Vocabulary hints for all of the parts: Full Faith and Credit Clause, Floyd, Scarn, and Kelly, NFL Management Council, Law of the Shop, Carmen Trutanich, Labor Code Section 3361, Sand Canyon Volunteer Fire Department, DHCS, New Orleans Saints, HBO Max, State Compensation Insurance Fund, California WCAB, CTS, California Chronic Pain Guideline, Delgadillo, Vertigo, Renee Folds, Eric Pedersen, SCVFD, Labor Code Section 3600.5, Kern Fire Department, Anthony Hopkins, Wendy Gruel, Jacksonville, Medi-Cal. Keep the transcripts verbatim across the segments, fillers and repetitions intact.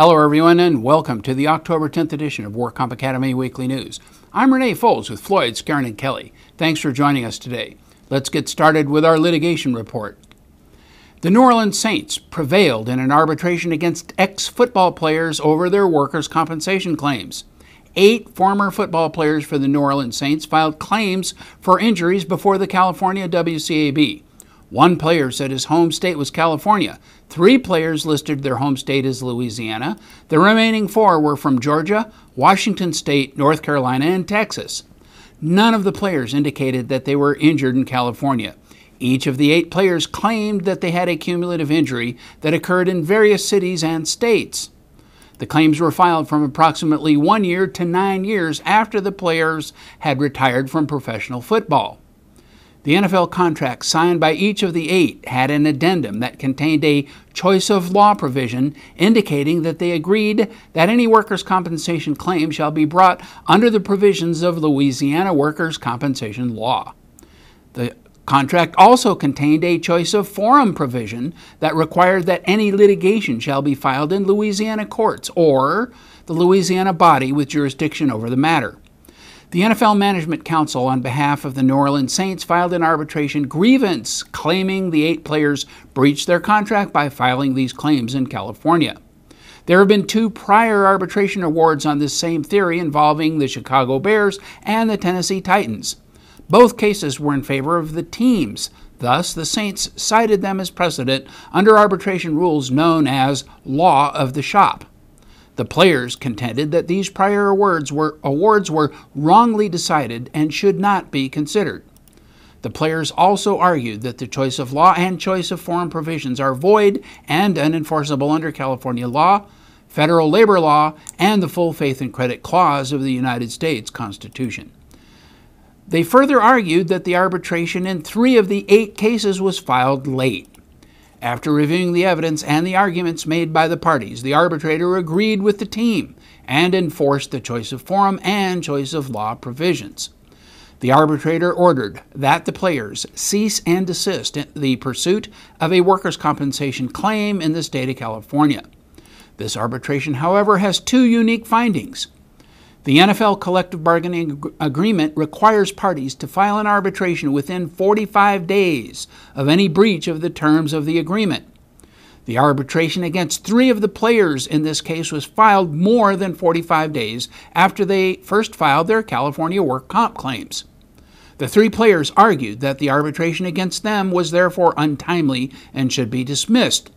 Hello everyone and welcome to the October tenth edition of Work Comp Academy Weekly News. I'm Renee Folds with Floyd, Scarn, and Kelly. Thanks for joining us today. Let's get started with our litigation report. The New Orleans Saints prevailed in an arbitration against ex-football players over their workers' compensation claims. Eight former football players for the New Orleans Saints filed claims for injuries before the California W C A B. One player said his home state was California. Three players listed their home state as Louisiana. The remaining four were from Georgia, Washington State, North Carolina, and Texas. None of the players indicated that they were injured in California. Each of the eight players claimed that they had a cumulative injury that occurred in various cities and states. The claims were filed from approximately one year to nine years after the players had retired from professional football. The N F L contract signed by each of the eight had an addendum that contained a choice of law provision indicating that they agreed that any workers' compensation claim shall be brought under the provisions of Louisiana workers' compensation law. The contract also contained a choice of forum provision that required that any litigation shall be filed in Louisiana courts or the Louisiana body with jurisdiction over the matter. The N F L Management Council, on behalf of the New Orleans Saints, filed an arbitration grievance claiming the eight players breached their contract by filing these claims in California. There have been two prior arbitration awards on this same theory involving the Chicago Bears and the Tennessee Titans. Both cases were in favor of the teams. Thus, the Saints cited them as precedent under arbitration rules known as Law of the Shop. The players contended that these prior awards were, awards were wrongly decided and should not be considered. The players also argued that the choice of law and choice of forum provisions are void and unenforceable under California law, federal labor law, and the Full Faith and Credit Clause of the United States Constitution. They further argued that the arbitration in three of the eight cases was filed late. After reviewing the evidence and the arguments made by the parties, the arbitrator agreed with the team and enforced the choice of forum and choice of law provisions. The arbitrator ordered that the players cease and desist the pursuit of a workers' compensation claim in the state of California. This arbitration, however, has two unique findings. The N F L collective bargaining agreement requires parties to file an arbitration within forty-five days of any breach of the terms of the agreement. The arbitration against three of the players in this case was filed more than forty-five days after they first filed their California work comp claims. The three players argued that the arbitration against them was therefore untimely and should be dismissed.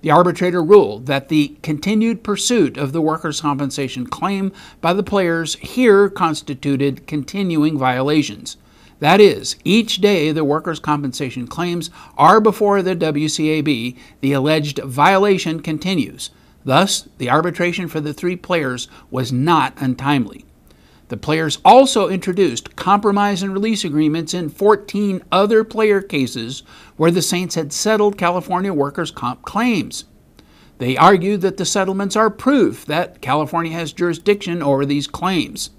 The arbitrator ruled that the continued pursuit of the workers' compensation claim by the players here constituted continuing violations. That is, each day the workers' compensation claims are before the W C A B, the alleged violation continues. Thus, the arbitration for the three players was not untimely. The players also introduced compromise and release agreements in fourteen other player cases where the Saints had settled California workers' comp claims. They argued that the settlements are proof that California has jurisdiction over these claims.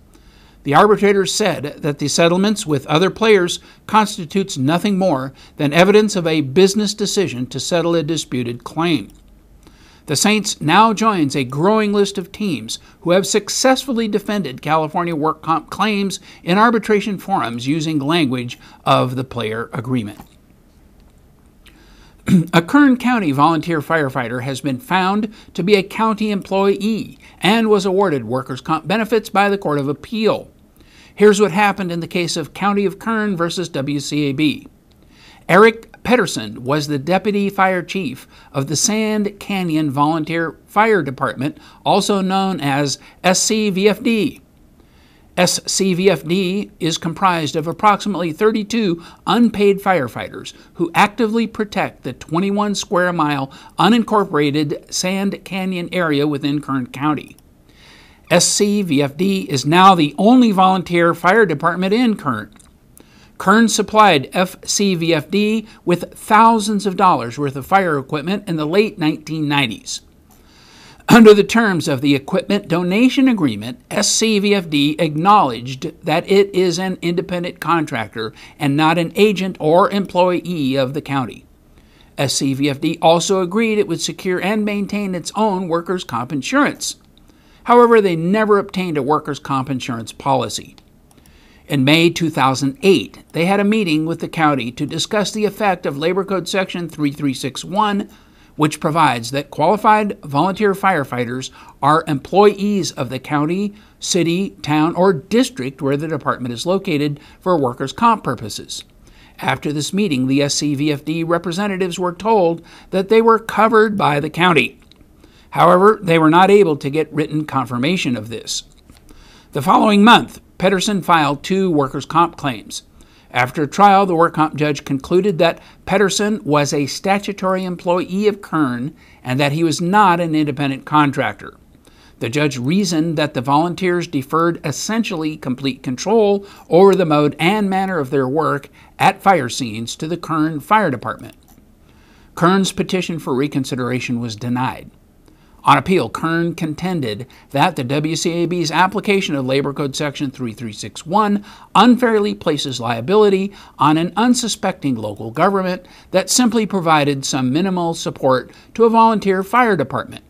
The arbitrator said that the settlements with other players constitutes nothing more than evidence of a business decision to settle a disputed claim. The Saints now joins a growing list of teams who have successfully defended California work comp claims in arbitration forums using language of the player agreement. A Kern County volunteer firefighter has been found to be a county employee and was awarded workers' comp benefits by the Court of Appeal. Here's what happened in the case of County of Kern versus W C A B. Eric Pedersen was the deputy fire chief of the Sand Canyon Volunteer Fire Department, also known as S C V F D. S C V F D is comprised of approximately thirty-two unpaid firefighters who actively protect the twenty-one square mile unincorporated Sand Canyon area within Kern County. S C V F D is now the only volunteer fire department in Kern. Kern supplied S C V F D with thousands of dollars worth of fire equipment in the late nineteen nineties. Under the terms of the Equipment Donation Agreement, S C V F D acknowledged that it is an independent contractor and not an agent or employee of the county. S C V F D also agreed it would secure and maintain its own workers' comp insurance. However, they never obtained a workers' comp insurance policy. In May two thousand eight, they had a meeting with the county to discuss the effect of Labor Code Section thirty-three sixty-one, which provides that qualified volunteer firefighters are employees of the county, city, town, or district where the department is located for workers' comp purposes. After this meeting, the S C V F D representatives were told that they were covered by the county. However, they were not able to get written confirmation of this. The following month, Pedersen filed two workers' comp claims. After trial, the work comp judge concluded that Pedersen was a statutory employee of Kern and that he was not an independent contractor. The judge reasoned that the volunteers deferred essentially complete control over the mode and manner of their work at fire scenes to the Kern Fire Department. Kern's petition for reconsideration was denied. On appeal, Kern contended that the W C A B's application of Labor Code Section thirty-three sixty-one unfairly places liability on an unsuspecting local government that simply provided some minimal support to a volunteer fire department.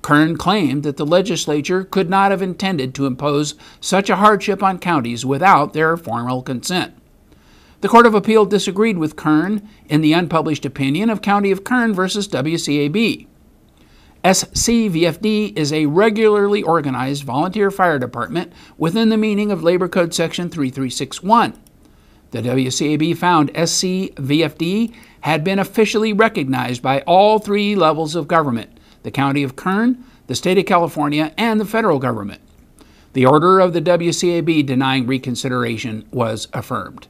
Kern claimed that the legislature could not have intended to impose such a hardship on counties without their formal consent. The Court of Appeal disagreed with Kern in the unpublished opinion of County of Kern versus W C A B. S C V F D is a regularly organized volunteer fire department within the meaning of Labor Code Section thirty-three sixty-one. The W C A B found S C V F D had been officially recognized by all three levels of government: the County of Kern, the State of California, and the federal government. The order of the W C A B denying reconsideration was affirmed.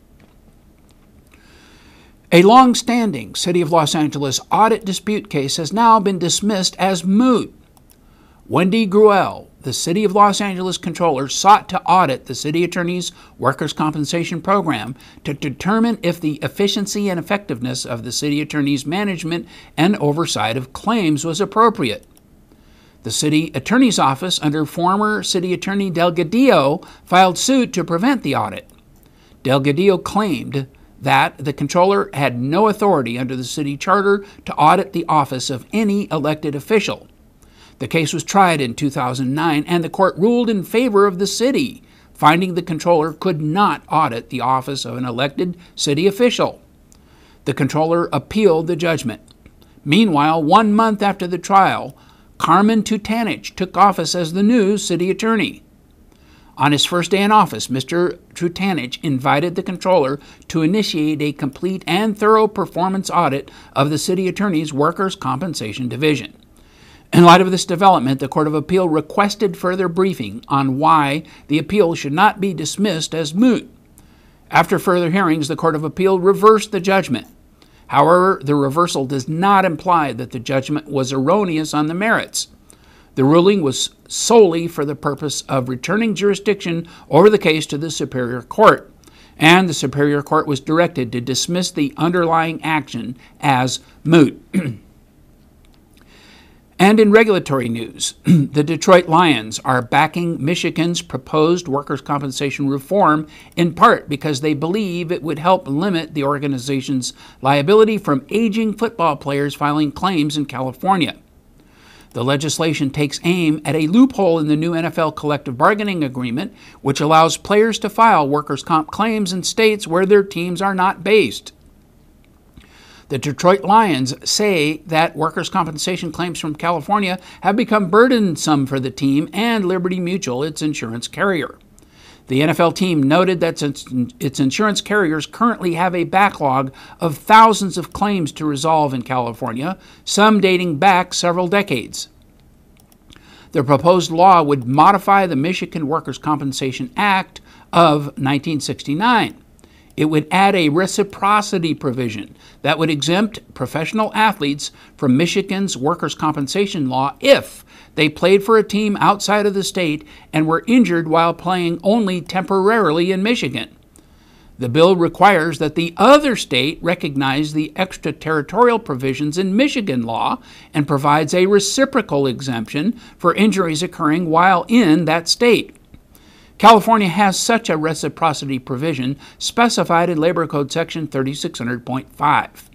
A long-standing City of Los Angeles audit dispute case has now been dismissed as moot. Wendy Gruel, the City of Los Angeles controller, sought to audit the city attorney's workers' compensation program to determine if the efficiency and effectiveness of the city attorney's management and oversight of claims was appropriate. The city attorney's office, under former city attorney Delgadillo, filed suit to prevent the audit. Delgadillo claimed that the controller had no authority under the city charter to audit the office of any elected official. The case was tried in two thousand nine, and the court ruled in favor of the city, finding the controller could not audit the office of an elected city official. The controller appealed the judgment. Meanwhile, one month after the trial, Carmen Trutanich took office as the new city attorney. On his first day in office, Mister Trutanich invited the controller to initiate a complete and thorough performance audit of the city attorney's workers' compensation division. In light of this development, the Court of Appeal requested further briefing on why the appeal should not be dismissed as moot. After further hearings, the Court of Appeal reversed the judgment. However, the reversal does not imply that the judgment was erroneous on the merits. The ruling was solely for the purpose of returning jurisdiction over the case to the Superior Court, and the Superior Court was directed to dismiss the underlying action as moot. And in regulatory news, the Detroit Lions are backing Michigan's proposed workers' compensation reform in part because they believe it would help limit the organization's liability from aging football players filing claims in California. The legislation takes aim at a loophole in the new N F L collective bargaining agreement, which allows players to file workers' comp claims in states where their teams are not based. The Detroit Lions say that workers' compensation claims from California have become burdensome for the team and Liberty Mutual, its insurance carrier. The N F L team noted that since its insurance carriers currently have a backlog of thousands of claims to resolve in California, some dating back several decades. The proposed law would modify the Michigan Workers' Compensation Act of nineteen sixty-nine. It would add a reciprocity provision that would exempt professional athletes from Michigan's workers' compensation law if they played for a team outside of the state and were injured while playing only temporarily in Michigan. The bill requires that the other state recognize the extraterritorial provisions in Michigan law and provides a reciprocal exemption for injuries occurring while in that state. California has such a reciprocity provision specified in Labor Code Section thirty-six hundred point five.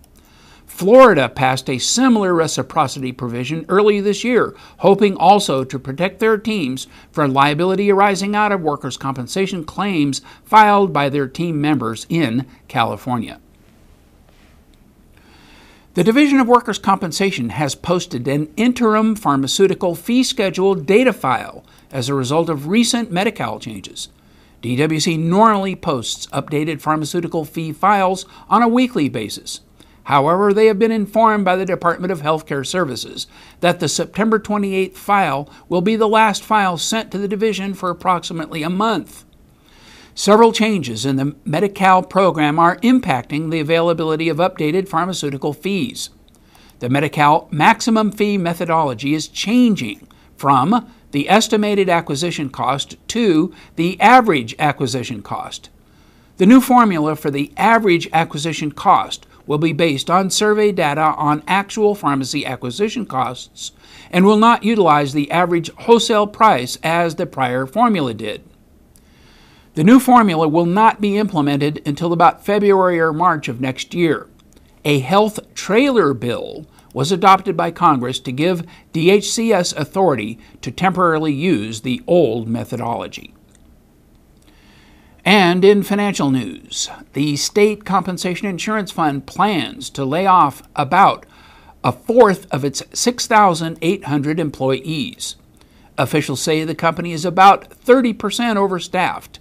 Florida passed a similar reciprocity provision early this year, hoping also to protect their teams from liability arising out of workers' compensation claims filed by their team members in California. The Division of Workers' Compensation has posted an interim pharmaceutical fee schedule data file as a result of recent Medi-Cal changes. D W C normally posts updated pharmaceutical fee files on a weekly basis. However, they have been informed by the Department of Healthcare Services that the September twenty-eighth file will be the last file sent to the division for approximately a month. Several changes in the Medi-Cal program are impacting the availability of updated pharmaceutical fees. The Medi-Cal maximum fee methodology is changing from the estimated acquisition cost to the average acquisition cost. The new formula for the average acquisition cost will be based on survey data on actual pharmacy acquisition costs and will not utilize the average wholesale price as the prior formula did. The new formula will not be implemented until about February or March of next year. A health trailer bill was adopted by Congress to give D H C S authority to temporarily use the old methodology. And in financial news, the State Compensation Insurance Fund plans to lay off about a fourth of its six thousand eight hundred employees. Officials say the company is about thirty percent overstaffed.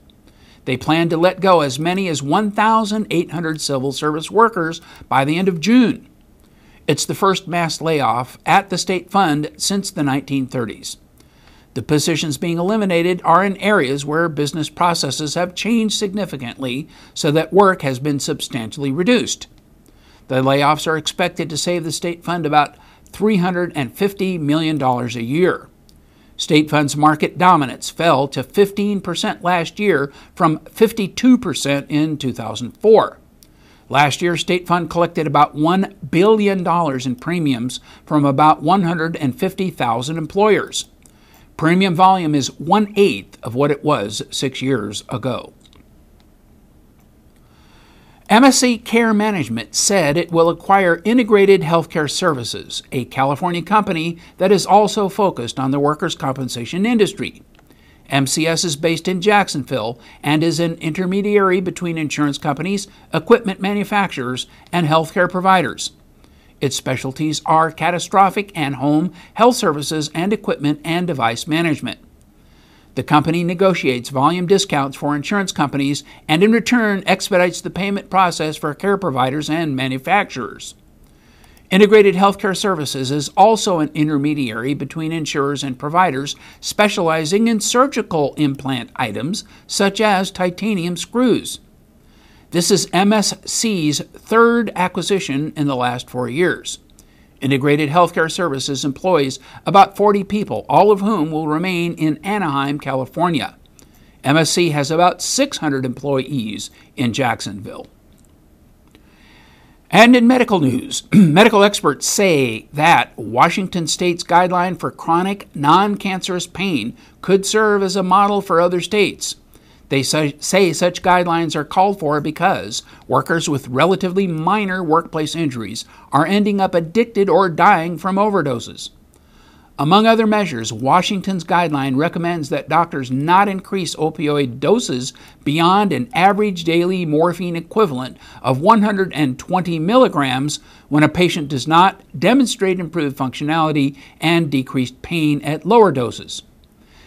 They plan to let go as many as one thousand eight hundred civil service workers by the end of June. It's the first mass layoff at the state fund since the nineteen thirties. The positions being eliminated are in areas where business processes have changed significantly so that work has been substantially reduced. The layoffs are expected to save the state fund about three hundred fifty million dollars a year. State fund's market dominance fell to fifteen percent last year from fifty-two percent in two thousand four. Last year, state fund collected about one billion dollars in premiums from about one hundred fifty thousand employers. Premium volume is one-eighth of what it was six years ago. M S C Care Management said it will acquire Integrated Healthcare Services, a California company that is also focused on the workers' compensation industry. M C S is based in Jacksonville and is an intermediary between insurance companies, equipment manufacturers, and healthcare providers. Its specialties are catastrophic and home health services and equipment and device management. The company negotiates volume discounts for insurance companies and in return expedites the payment process for care providers and manufacturers. Integrated Healthcare Services is also an intermediary between insurers and providers specializing in surgical implant items such as titanium screws. This is M S C's third acquisition in the last four years. Integrated Healthcare Services employs about forty people, all of whom will remain in Anaheim, California. M S C has about six hundred employees in Jacksonville. And in medical news, medical experts say that Washington State's guideline for chronic, non-cancerous pain could serve as a model for other states. They say such guidelines are called for because workers with relatively minor workplace injuries are ending up addicted or dying from overdoses. Among other measures, Washington's guideline recommends that doctors not increase opioid doses beyond an average daily morphine equivalent of one hundred twenty milligrams when a patient does not demonstrate improved functionality and decreased pain at lower doses.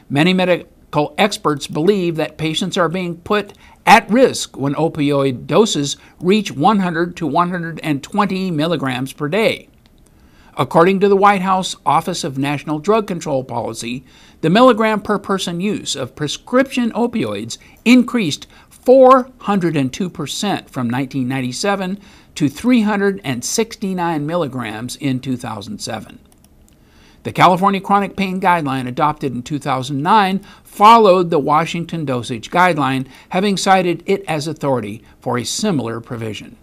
Many medical experts believe that patients are being put at risk when opioid doses reach one hundred to one hundred twenty milligrams per day. According to the White House Office of National Drug Control Policy, the milligram per person use of prescription opioids increased four hundred two percent from nineteen ninety-seven to three hundred sixty-nine milligrams in two thousand seven. The California Chronic Pain Guideline, adopted in two thousand nine, followed the Washington Dosage Guideline, having cited it as authority for a similar provision.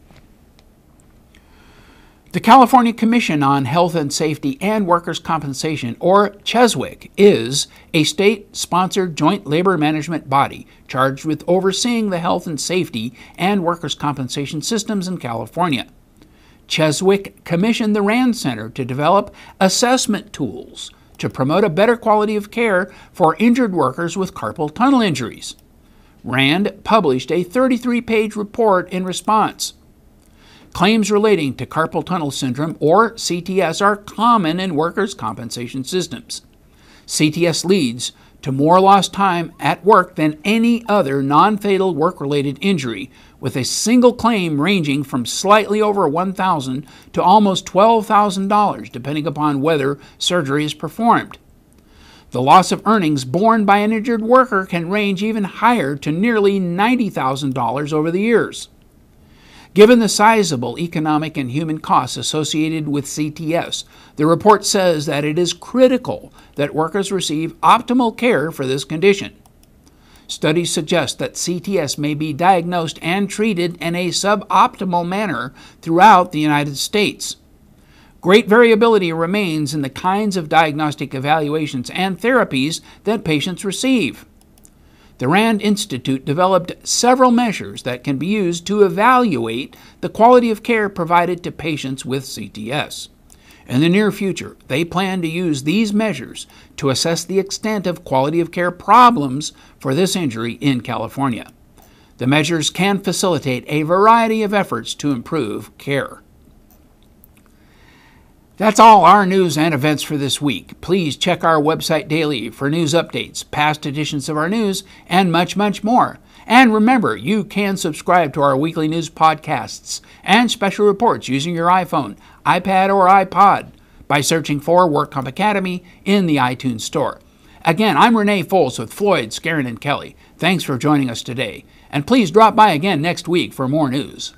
The California Commission on Health and Safety and Workers' Compensation, or CHESWIC, is a state-sponsored joint labor management body charged with overseeing the health and safety and workers' compensation systems in California. Cheswick commissioned the Rand Center to develop assessment tools to promote a better quality of care for injured workers with carpal tunnel injuries. Rand published a thirty-three page report in response. Claims relating to carpal tunnel syndrome, or C T S, are common in workers' compensation systems. C T S leads to more lost time at work than any other non-fatal work-related injury, with a single claim ranging from slightly over one thousand dollars to almost twelve thousand dollars, depending upon whether surgery is performed. The loss of earnings borne by an injured worker can range even higher to nearly ninety thousand dollars over the years. Given the sizable economic and human costs associated with C T S, the report says that it is critical that workers receive optimal care for this condition. Studies suggest that C T S may be diagnosed and treated in a suboptimal manner throughout the United States. Great variability remains in the kinds of diagnostic evaluations and therapies that patients receive. The Rand Institute developed several measures that can be used to evaluate the quality of care provided to patients with C T S. In the near future, they plan to use these measures to assess the extent of quality of care problems for this injury in California. The measures can facilitate a variety of efforts to improve care. That's all our news and events for this week. Please check our website daily for news updates, past editions of our news, and much, much more. And remember, you can subscribe to our weekly news podcasts and special reports using your iPhone, iPad, or iPod by searching for WorkComp Academy in the iTunes Store. Again, I'm Renee Folds with Floyd, Scarn, and Kelly. Thanks for joining us today. And please drop by again next week for more news.